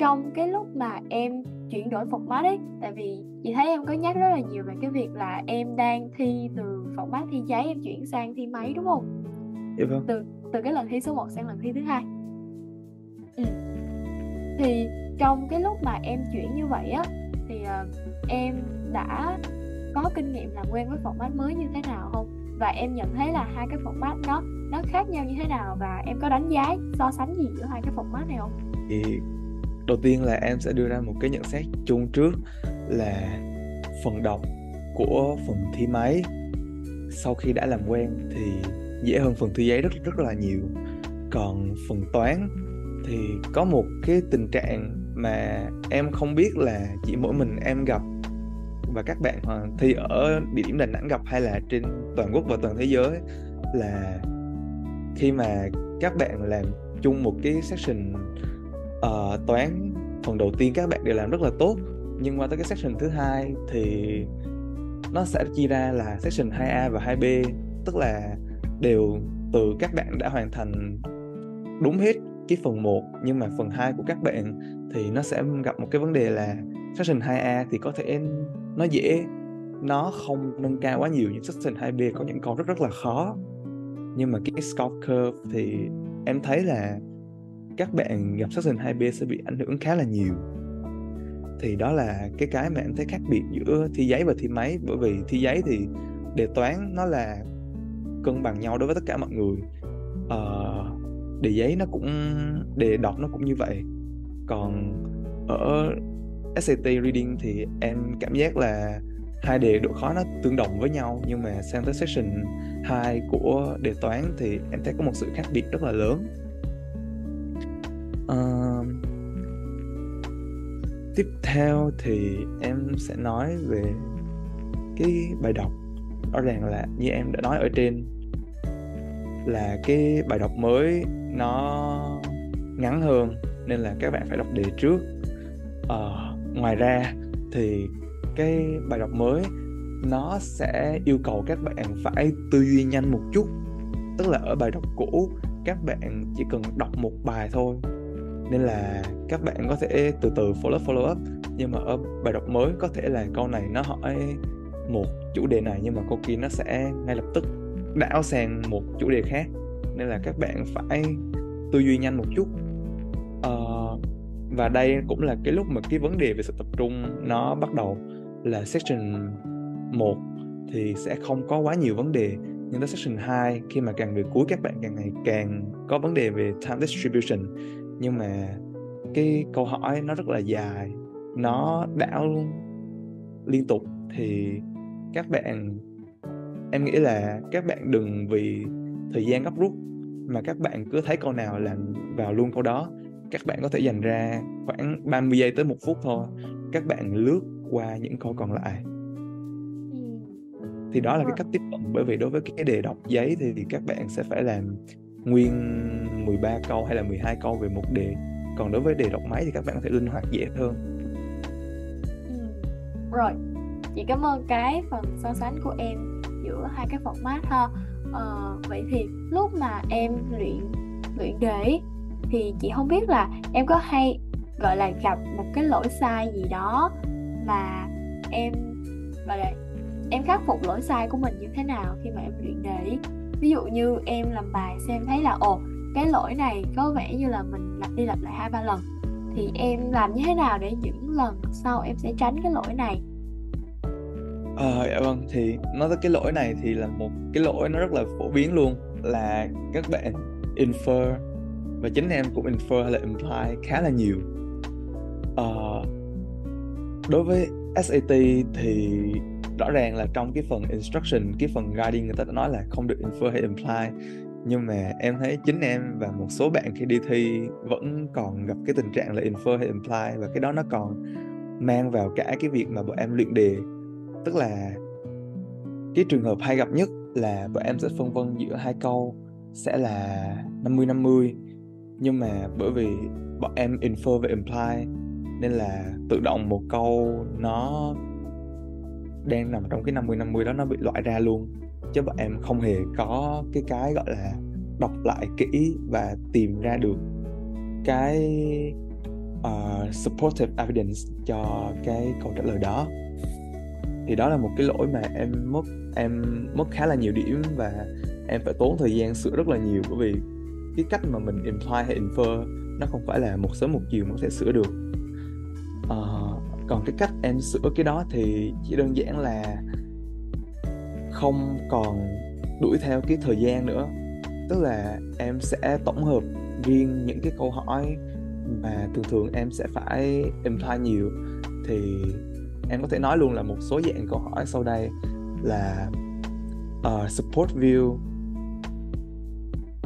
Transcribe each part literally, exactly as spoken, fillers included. Trong cái lúc mà em chuyển đổi format ấy, tại vì chị thấy em có nhắc rất là nhiều về cái việc là em đang thi từ format thi giấy em chuyển sang thi máy, đúng không? Dạ vâng. Từ từ cái lần thi số một sang lần thi thứ hai. Ừ. Thì trong cái lúc mà em chuyển như vậy á, thì uh, em đã có kinh nghiệm làm quen với format mới như thế nào không? Và em nhận thấy là hai cái format nó nó khác nhau như thế nào, và em có đánh giá so sánh gì giữa hai cái format này không? Thì đầu tiên là em sẽ đưa ra một cái nhận xét chung trước là phần đọc của phần thi máy sau khi đã làm quen thì dễ hơn phần thi giấy rất rất là nhiều. Còn phần toán thì có một cái tình trạng mà em không biết là chỉ mỗi mình em gặp và các bạn thi ở địa điểm Đà Nẵng gặp hay là trên toàn quốc và toàn thế giới, là khi mà các bạn làm chung một cái section uh, toán, phần đầu tiên các bạn đều làm rất là tốt, nhưng qua tới cái section thứ hai thì nó sẽ chia ra là section hai a và hai b, tức là đều từ các bạn đã hoàn thành đúng hết cái phần một, nhưng mà phần hai của các bạn thì nó sẽ gặp một cái vấn đề là section hai a thì có thể nó dễ, nó không nâng cao quá nhiều, nhưng section hai b có những câu rất rất là khó. Nhưng mà cái score curve thì em thấy là các bạn gặp section hai b sẽ bị ảnh hưởng khá là nhiều. Thì đó là cái cái mà em thấy khác biệt giữa thi giấy và thi máy, bởi vì thi giấy thì đề toán nó là cân bằng nhau đối với tất cả mọi người, uh, đề giấy nó cũng, đề đọc nó cũng như vậy. Còn ở ét a tê Reading thì em cảm giác là hai đề độ khó nó tương đồng với nhau, nhưng mà sang tới section hai của đề toán thì em thấy có một sự khác biệt rất là lớn. uh, Tiếp theo thì em sẽ nói về cái bài đọc. Rõ ràng là như em đã nói ở trên là cái bài đọc mới nó ngắn hơn nên là các bạn phải đọc đề trước. Ờ, ngoài ra thì cái bài đọc mới nó sẽ yêu cầu các bạn phải tư duy nhanh một chút, tức là ở bài đọc cũ các bạn chỉ cần đọc một bài thôi nên là các bạn có thể từ từ follow up, follow up. Nhưng mà ở bài đọc mới có thể là câu này nó hỏi một chủ đề này, nhưng mà cô kia nó sẽ ngay lập tức đảo sang một chủ đề khác nên là các bạn phải tư duy nhanh một chút. uh, Và đây cũng là cái lúc mà cái vấn đề về sự tập trung nó bắt đầu, là section một thì sẽ không có quá nhiều vấn đề, nhưng tới section hai khi mà càng về cuối các bạn càng ngày càng có vấn đề về time distribution. Nhưng mà cái câu hỏi nó rất là dài, nó đảo liên tục thì các bạn, em nghĩ là các bạn đừng vì thời gian gấp rút mà các bạn cứ thấy câu nào làm vào luôn câu đó. Các bạn có thể dành ra khoảng ba mươi giây tới một phút thôi, các bạn lướt qua những câu còn lại. Thì đó là cái cách tiếp cận, bởi vì đối với cái đề đọc giấy thì các bạn sẽ phải làm nguyên mười ba câu hay là mười hai câu về một đề. Còn đối với đề đọc máy thì các bạn có thể linh hoạt dễ hơn. Rồi, chị cảm ơn cái phần so sánh của em giữa hai cái format ha. Ờ, vậy thì lúc mà em luyện luyện đề thì chị không biết là em có hay gọi là gặp một cái lỗi sai gì đó mà em gọi là em khắc phục lỗi sai của mình như thế nào khi mà em luyện đề? Ví dụ như em làm bài xem thấy là ồ, cái lỗi này có vẻ như là mình lặp đi lặp lại hai ba lần, thì em làm như thế nào để những lần sau em sẽ tránh cái lỗi này? Ờ, dạ vâng, thì nói tới cái lỗi này thì là một cái lỗi nó rất là phổ biến luôn, là các bạn infer, và chính em cũng infer hay là imply khá là nhiều. Ờ, đối với ét a tê thì rõ ràng là trong cái phần instruction, cái phần guiding người ta đã nói là không được infer hay imply, Nhưng mà em thấy chính em và một số bạn khi đi thi vẫn còn gặp cái tình trạng là infer hay imply, và cái đó nó còn mang vào cả cái việc mà bọn em luyện đề. Tức là cái trường hợp hay gặp nhất là bọn em sẽ phân vân giữa hai câu sẽ là năm mươi năm mươi, nhưng mà bởi vì bọn em infer và imply nên là tự động một câu nó đang nằm trong cái năm mươi năm mươi đó nó bị loại ra luôn, chứ bọn em không hề có cái cái gọi là đọc lại kỹ và tìm ra được cái uh, supportive evidence cho cái câu trả lời đó. Thì đó là một cái lỗi mà em mất em mất khá là nhiều điểm, và em phải tốn thời gian sửa rất là nhiều, bởi vì cái cách mà mình imply hay infer nó không phải là một sớm một chiều mà có thể sửa được. Uh, còn cái cách em sửa cái đó thì chỉ đơn giản là không còn đuổi theo cái thời gian nữa. Tức là em sẽ tổng hợp riêng những cái câu hỏi mà thường thường em sẽ phải imply nhiều. Thì em có thể nói luôn là một số dạng câu hỏi sau đây là uh, support view,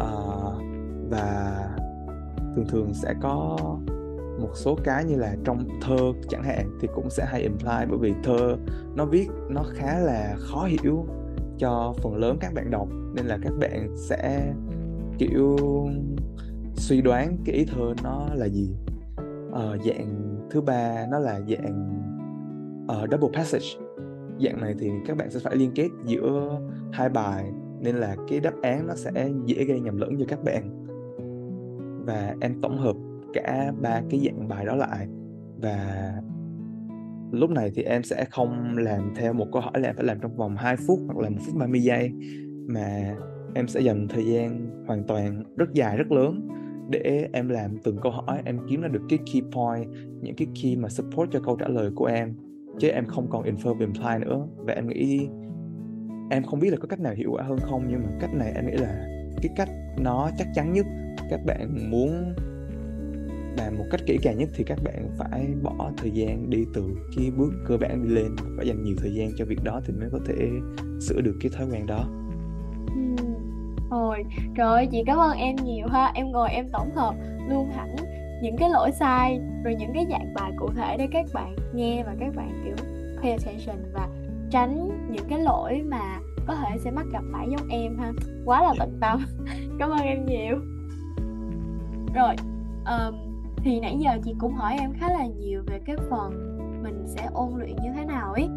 uh, và thường thường sẽ có một số cái như là trong thơ chẳng hạn thì cũng sẽ hay imply, bởi vì thơ nó viết nó khá là khó hiểu cho phần lớn các bạn đọc, nên là các bạn sẽ kiểu suy đoán cái ý thơ nó là gì. Ờ, dạng thứ ba nó là dạng uh, double passage. Dạng này thì các bạn sẽ phải liên kết giữa hai bài, nên là cái đáp án nó sẽ dễ gây nhầm lẫn cho các bạn. Và em tổng hợp cả ba cái dạng bài đó lại, và lúc này thì em sẽ không làm theo một câu hỏi là em phải làm trong vòng hai phút hoặc là một phút ba mươi giây, mà em sẽ dành thời gian hoàn toàn rất dài rất lớn để em làm từng câu hỏi. Em kiếm ra được cái key point, những cái key mà support cho câu trả lời của em, chứ em không còn infer và imply nữa. Và em nghĩ, em không biết là có cách nào hiệu quả hơn không, nhưng mà cách này em nghĩ là cái cách nó chắc chắn nhất. Các bạn muốn làm một cách kỹ càng nhất thì các bạn phải bỏ thời gian đi từ cái bước cơ bản đi lên, phải dành nhiều thời gian cho việc đó thì mới có thể sửa được cái thói quen đó. Ừ. Ôi, trời ơi, chị cảm ơn em nhiều ha. Em ngồi em tổng hợp luôn hẳn những cái lỗi sai, rồi những cái dạng bài cụ thể để các bạn nghe và các bạn kiểu pay attention và tránh những cái lỗi mà có thể sẽ mắc gặp phải giống em ha. Quá là tận tâm. Cảm ơn em nhiều. Rồi, um, thì nãy giờ chị cũng hỏi em khá là nhiều về cái phần mình sẽ ôn luyện như thế nào ấy.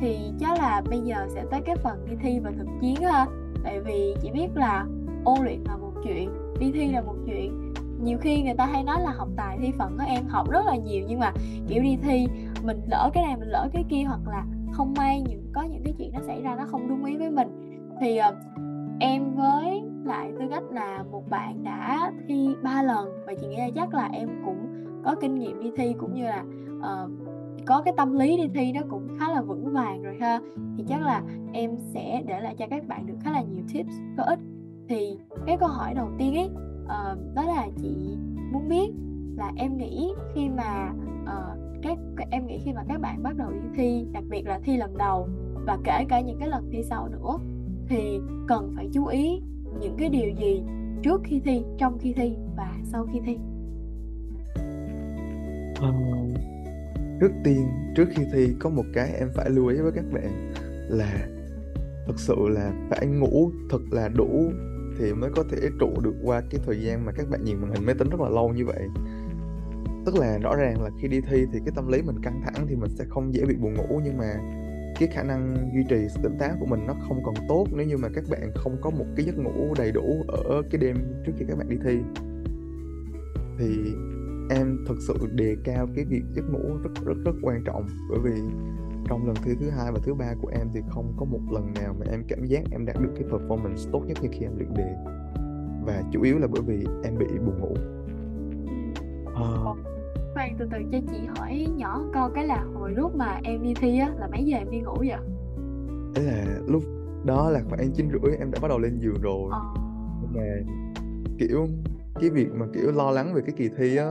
Thì chắc là bây giờ sẽ tới cái phần đi thi và thực chiến ha. Tại vì chị biết là ôn luyện là một chuyện, đi thi là một chuyện. Nhiều khi người ta hay nói là học tài thi phận á, em học rất là nhiều nhưng mà kiểu đi thi mình lỡ cái này mình lỡ cái kia, hoặc là không may những có những cái chuyện nó xảy ra nó không đúng ý với mình. Thì uh, em với lại tư cách là một bạn đã thi ba lần, và chị nghĩ là chắc là em cũng có kinh nghiệm đi thi cũng như là uh, có cái tâm lý đi thi nó cũng khá là vững vàng rồi ha. Thì chắc là em sẽ để lại cho các bạn được khá là nhiều tips có ích. Thì cái câu hỏi đầu tiên ấy, uh, đó là chị muốn biết là em nghĩ khi mà uh, các em nghĩ khi mà các bạn bắt đầu đi thi, đặc biệt là thi lần đầu và kể cả những cái lần thi sau nữa, thì cần phải chú ý những cái điều gì trước khi thi, trong khi thi và sau khi thi? À, trước tiên, trước khi thi có một cái em phải lưu ý với các bạn là thực sự là phải ngủ thật là đủ thì mới có thể trụ được qua cái thời gian mà các bạn nhìn màn hình máy tính rất là lâu như vậy. Tức là rõ ràng là khi đi thi thì cái tâm lý mình căng thẳng thì mình sẽ không dễ bị buồn ngủ, nhưng mà cái khả năng duy trì sự tỉnh táo của mình nó không còn tốt nếu như mà các bạn không có một cái giấc ngủ đầy đủ ở cái đêm trước khi các bạn đi thi. Thì em thực sự đề cao cái việc giấc ngủ rất rất rất quan trọng, bởi vì trong lần thi thứ hai và thứ ba của em thì không có một lần nào mà em cảm giác em đạt được cái performance tốt nhất như khi em luyện đề, và chủ yếu là bởi vì em bị buồn ngủ. à... Khoan, từ từ cho chị hỏi nhỏ con cái là hồi lúc mà em đi thi á, là mấy giờ em đi ngủ vậy? Đấy là lúc đó là khoảng chín rưỡi em đã bắt đầu lên giường rồi. ờ. Nhưng mà kiểu cái việc mà kiểu lo lắng về cái kỳ thi á,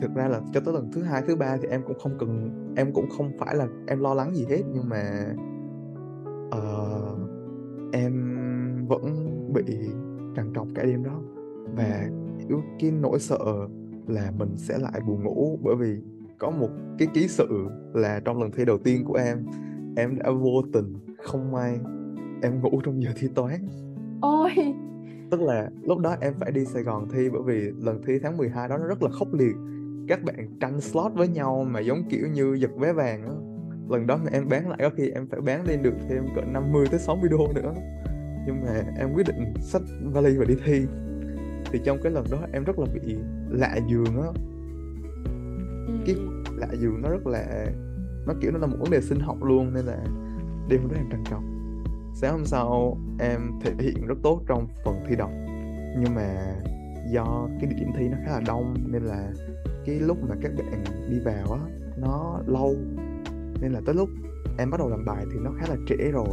thực ra là cho tới lần thứ hai, thứ ba thì em cũng không cần, em cũng không phải là em lo lắng gì hết, nhưng mà uh, em vẫn bị trằn trọc cả đêm đó. Và kiểu cái nỗi sợ là mình sẽ lại buồn ngủ, bởi vì có một cái ký sự là trong lần thi đầu tiên của em, em đã vô tình không may em ngủ trong giờ thi toán. Ôi. Tức là lúc đó em phải đi Sài Gòn thi, bởi vì lần thi tháng mười hai đó nó rất là khốc liệt. Các bạn tranh slot với nhau mà giống kiểu như giật vé vàng đó. Lần đó mà em bán lại có khi em phải bán lên được thêm cỡ năm mươi tới sáu mươi đô nữa. Nhưng mà em quyết định xách vali và đi thi. Thì trong cái lần đó em rất là bị lạ giường á. Cái lạ giường nó rất là, nó kiểu nó là một vấn đề sinh học luôn. Nên là đêm hôm đó em trằn trọc. Sáng hôm sau em thể hiện rất tốt trong phần thi đọc, nhưng mà do cái địa điểm thi nó khá là đông, nên là cái lúc mà các bạn đi vào á nó lâu, nên là tới lúc em bắt đầu làm bài thì nó khá là trễ rồi.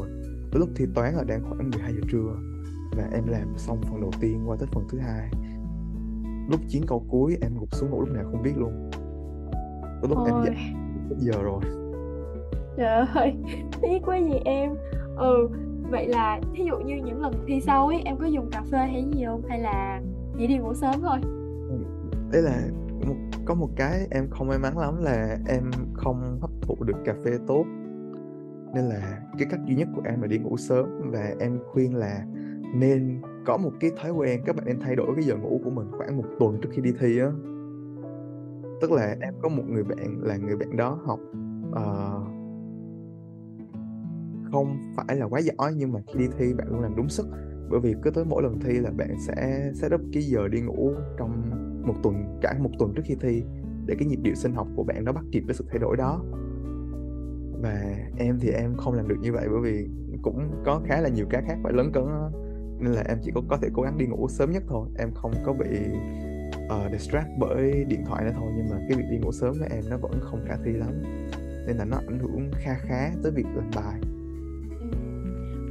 Tới lúc thi toán là đang khoảng mười hai giờ trưa. Và em làm xong phần đầu tiên qua tới phần thứ hai. Lúc chín câu cuối em gục xuống ngủ lúc nào không biết luôn. Tới lúc Ôi. em dậy giờ rồi. Trời ơi, tiếc quá gì em. Ừ, vậy là thí dụ như những lần thi sau ấy, em có dùng cà phê hay gì không? Hay là chỉ đi ngủ sớm thôi? Đấy là một, có một cái em không may mắn lắm là em không hấp thụ được cà phê tốt. Nên là cái cách duy nhất của em là đi ngủ sớm. Và em khuyên là nên có một cái thói quen, các bạn nên thay đổi cái giờ ngủ của mình khoảng một tuần trước khi đi thi á. Tức là em có một người bạn, là người bạn đó học uh, không phải là quá giỏi, nhưng mà khi đi thi bạn luôn làm đúng sức. Bởi vì cứ tới mỗi lần thi là bạn sẽ set up cái giờ đi ngủ trong một tuần, cả một tuần trước khi thi, để cái nhịp điệu sinh học của bạn nó bắt kịp với sự thay đổi đó. Và em thì em không làm được như vậy, bởi vì cũng có khá là nhiều cái khác phải lấn cấn đó. Nên là em chỉ có, có thể cố gắng đi ngủ sớm nhất thôi. Em không có bị uh, distract bởi điện thoại nữa thôi. Nhưng mà cái việc đi ngủ sớm của em nó vẫn không khả thi lắm, nên là nó ảnh hưởng khá khá tới việc làm bài.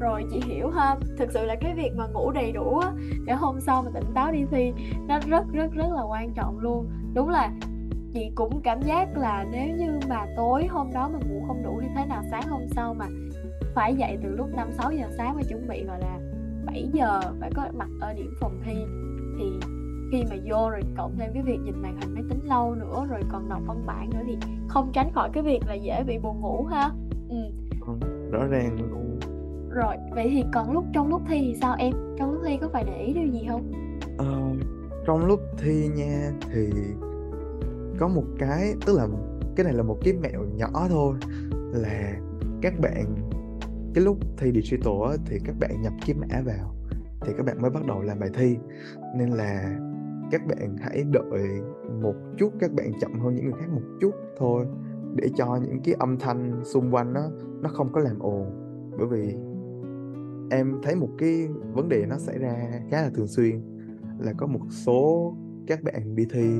Rồi chị hiểu ha, thực sự là cái việc mà ngủ đầy đủ á, để hôm sau mà tỉnh táo đi thi nó rất rất rất là quan trọng luôn. Đúng là chị cũng cảm giác là nếu như mà tối hôm đó mà ngủ không đủ thì thế nào sáng hôm sau mà phải dậy từ lúc năm sáu giờ sáng mà chuẩn bị gọi là bảy giờ phải có mặt ở điểm phòng thi. Thì khi mà vô rồi cộng thêm cái việc nhìn màn hình máy tính lâu nữa, rồi còn đọc văn bản nữa, thì không tránh khỏi cái việc là dễ bị buồn ngủ ha. Ừ. Rõ ràng luôn. Rồi, vậy thì còn lúc trong lúc thi thì sao em? Trong lúc thi có phải để ý điều gì không? Ờ, trong lúc thi nha thì có một cái, tức là cái này là một cái mẹo nhỏ thôi, là các bạn cái lúc thi digital á, thì các bạn nhập cái mã vào thì các bạn mới bắt đầu làm bài thi. Nên là các bạn hãy đợi một chút, các bạn chậm hơn những người khác một chút thôi, để cho những cái âm thanh xung quanh đó, nó không có làm ồn. Bởi vì em thấy một cái vấn đề nó xảy ra khá là thường xuyên, là có một số các bạn đi thi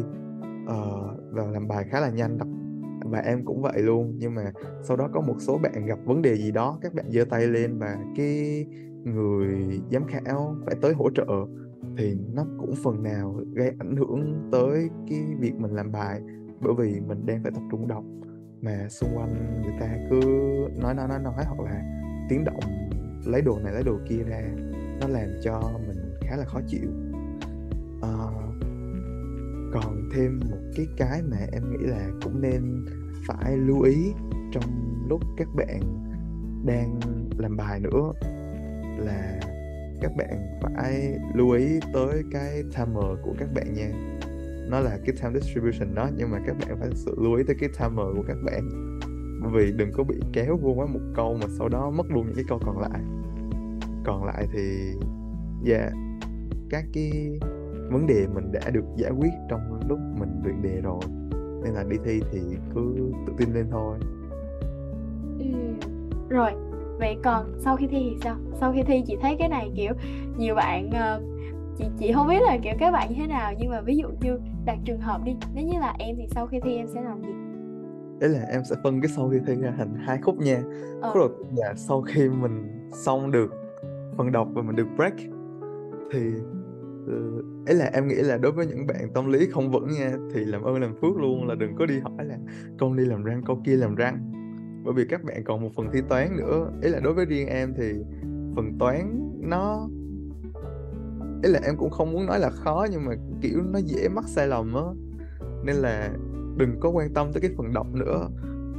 uh, và làm bài khá là nhanh, và em cũng vậy luôn. Nhưng mà sau đó có một số bạn gặp vấn đề gì đó, các bạn giơ tay lên và cái người giám khảo phải tới hỗ trợ, thì nó cũng phần nào gây ảnh hưởng tới cái việc mình làm bài. Bởi vì mình đang phải tập trung đọc mà xung quanh người ta cứ nói nói nói nói hoặc là tiếng động lấy đồ này lấy đồ kia ra, nó làm cho mình khá là khó chịu. À, còn thêm một cái cái mà em nghĩ là cũng nên phải lưu ý trong lúc các bạn đang làm bài nữa, là các bạn phải lưu ý tới cái timer của các bạn nha. Nó là cái time distribution đó, nhưng mà các bạn phải sự lưu ý tới cái timer của các bạn. Bởi vì đừng có bị kéo vô với một câu mà sau đó mất luôn những cái câu còn lại. Còn lại thì yeah, các cái vấn đề mình đã được giải quyết trong lúc mình luyện đề rồi. Nên là đi thi thì cứ tự tin lên thôi. Ừ. Rồi, vậy còn sau khi thi thì sao? Sau khi thi chị thấy cái này kiểu nhiều bạn... Uh... Chị, chị không biết là kiểu các bạn như thế nào, nhưng mà ví dụ như đặt trường hợp đi, nếu như là em thì sau khi thi em sẽ làm gì? Đấy là em sẽ phân cái sau khi thi ra thành hai khúc nha. Ờ. Khúc đầu là sau khi mình xong được phần đọc và mình được break, thì ấy là em nghĩ là đối với những bạn tâm lý không vững nha, thì làm ơn làm phước luôn là đừng có đi hỏi là con đi làm răng, con kia làm răng. Bởi vì các bạn còn một phần thi toán nữa. Ấy là đối với riêng em thì phần toán nó ý là em cũng không muốn nói là khó, nhưng mà kiểu nó dễ mắc sai lầm á, nên là đừng có quan tâm tới cái phần đọc nữa.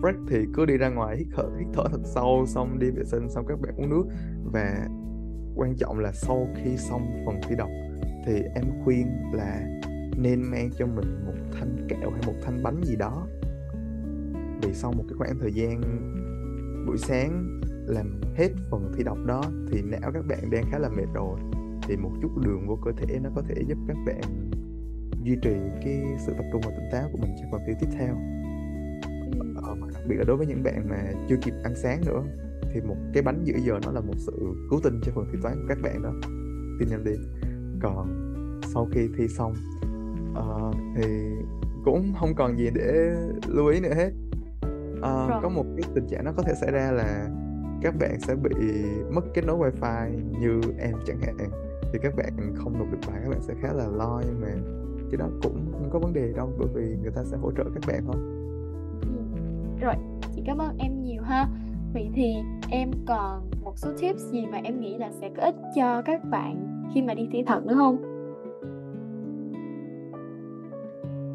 Break thì cứ đi ra ngoài hít thở, hít thở thật sâu, xong đi vệ sinh, xong các bạn uống nước. Và quan trọng là sau khi xong phần thi đọc thì em khuyên là nên mang cho mình một thanh kẹo hay một thanh bánh gì đó, vì sau một cái khoảng thời gian buổi sáng làm hết phần thi đọc đó thì não các bạn đang khá là mệt rồi, thì một chút đường vô cơ thể nó có thể giúp các bạn duy trì cái sự tập trung và tỉnh táo của mình cho phần thi tiếp theo. Ờ, đặc biệt là đối với những bạn mà chưa kịp ăn sáng nữa thì một cái bánh giữa giờ nó là một sự cứu tinh cho phần thi toán của các bạn đó, tin em đi. Còn sau khi thi xong uh, thì cũng không còn gì để lưu ý nữa hết. Uh, có một cái tình trạng nó có thể xảy ra là các bạn sẽ bị mất kết nối wifi như em chẳng hạn, thì các bạn không nộp được bài, các bạn sẽ khá là lo, nhưng mà cái đó cũng không có vấn đề đâu, bởi vì người ta sẽ hỗ trợ các bạn thôi. Rồi, chị cảm ơn em nhiều ha. Vậy thì em còn một số tips gì mà em nghĩ là sẽ có ích cho các bạn khi mà đi thi thật nữa không?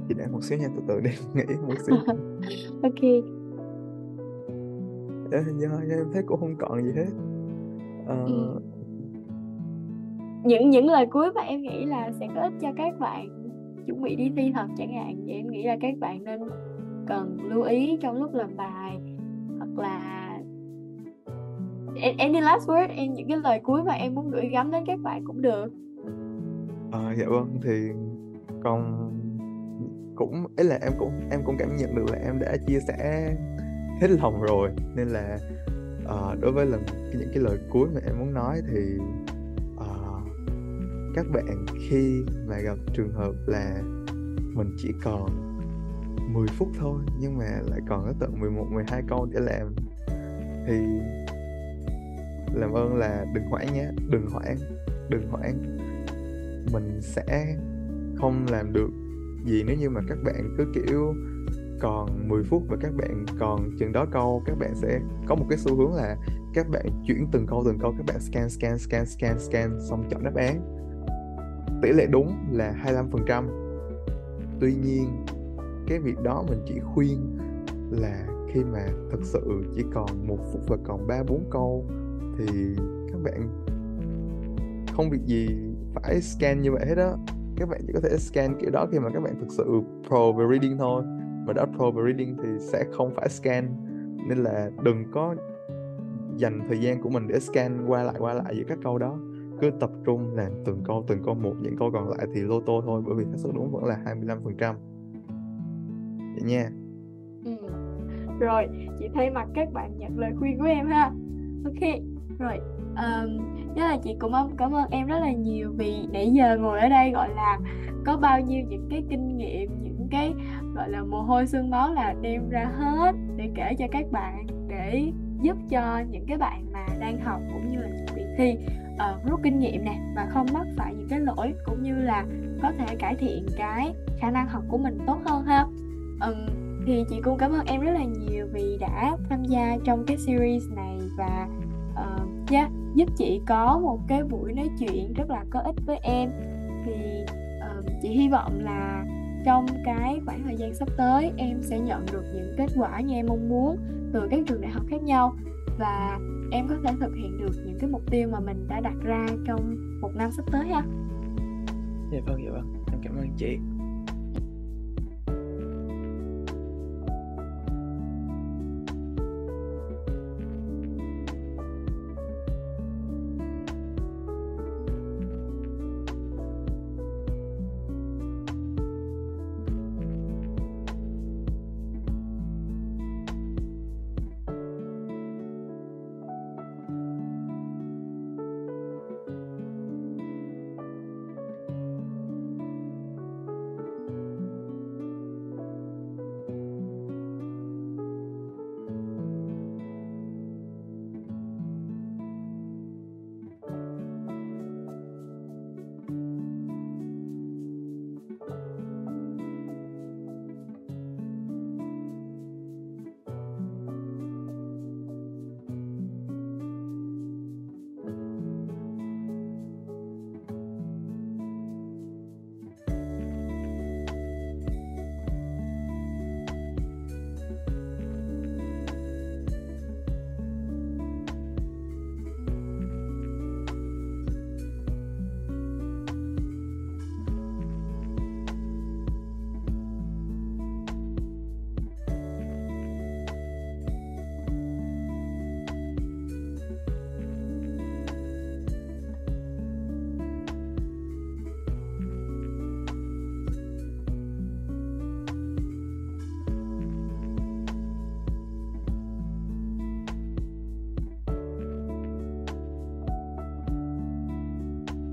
Chị để một xíu nha, từ từ để nghĩ một xíu. Ok. Dạ, dạ, em thấy cũng không còn gì hết. Uh... Ừ. Những những lời cuối mà em nghĩ là sẽ có ích cho các bạn chuẩn bị đi thi thật chẳng hạn, vậy em nghĩ là các bạn nên cần lưu ý trong lúc làm bài, hoặc là any last word, em những cái lời cuối mà em muốn gửi gắm đến các bạn cũng được. À, dạ vâng, thì còn cũng ấy là em cũng em cũng cảm nhận được là em đã chia sẻ hết lòng rồi, nên là uh, đối với lần, những cái lời cuối mà em muốn nói thì uh, các bạn khi mà gặp trường hợp là mình chỉ còn mười phút thôi nhưng mà lại còn có tận mười một, mười hai câu để làm, thì làm ơn là đừng hoãn nhé, đừng hoãn, đừng hoãn. Mình sẽ không làm được gì nếu như mà các bạn cứ kiểu còn mười phút và các bạn còn chừng đó câu, các bạn sẽ có một cái xu hướng là các bạn chuyển từng câu từng câu, các bạn scan scan scan scan scan xong chọn đáp án. Tỷ lệ đúng là hai mươi lăm phần trăm. Tuy nhiên, cái việc đó mình chỉ khuyên là khi mà thật sự chỉ còn một phút và còn ba bốn câu thì các bạn không việc gì phải scan như vậy hết á. Các bạn chỉ có thể scan kiểu đó khi mà các bạn thực sự pro về reading thôi, mà đã pro về reading thì sẽ không phải scan, nên là đừng có dành thời gian của mình để scan qua lại qua lại giữa các câu đó, cứ tập trung làm từng câu từng câu một, những câu còn lại thì lô tô thôi, bởi vì xác suất đúng vẫn là hai mươi lăm phần trăm. Vậy nha. Ừ. Rồi, chị thay mặt các bạn nhận lời khuyên của em ha. Ok, rồi um, Đó là chị cũng cảm ơn em rất là nhiều, vì nãy giờ ngồi ở đây gọi là có bao nhiêu những cái kinh nghiệm, những cái gọi là mồ hôi xương máu là đem ra hết để kể cho các bạn, để giúp cho những cái bạn mà đang học cũng như là chuẩn bị thi uh, rút kinh nghiệm nè, và không mắc phải những cái lỗi, cũng như là có thể cải thiện cái khả năng học của mình tốt hơn ha. Um, thì chị cũng cảm ơn em rất là nhiều vì đã tham gia trong cái series này, và uh, yeah, giúp chị có một cái buổi nói chuyện rất là có ích với em. Thì uh, chị hy vọng là trong cái khoảng thời gian sắp tới em sẽ nhận được những kết quả như em mong muốn từ các trường đại học khác nhau, và em có thể thực hiện được những cái mục tiêu mà mình đã đặt ra trong một năm sắp tới ha. Dạ vâng, dạ vâng, em cảm ơn chị.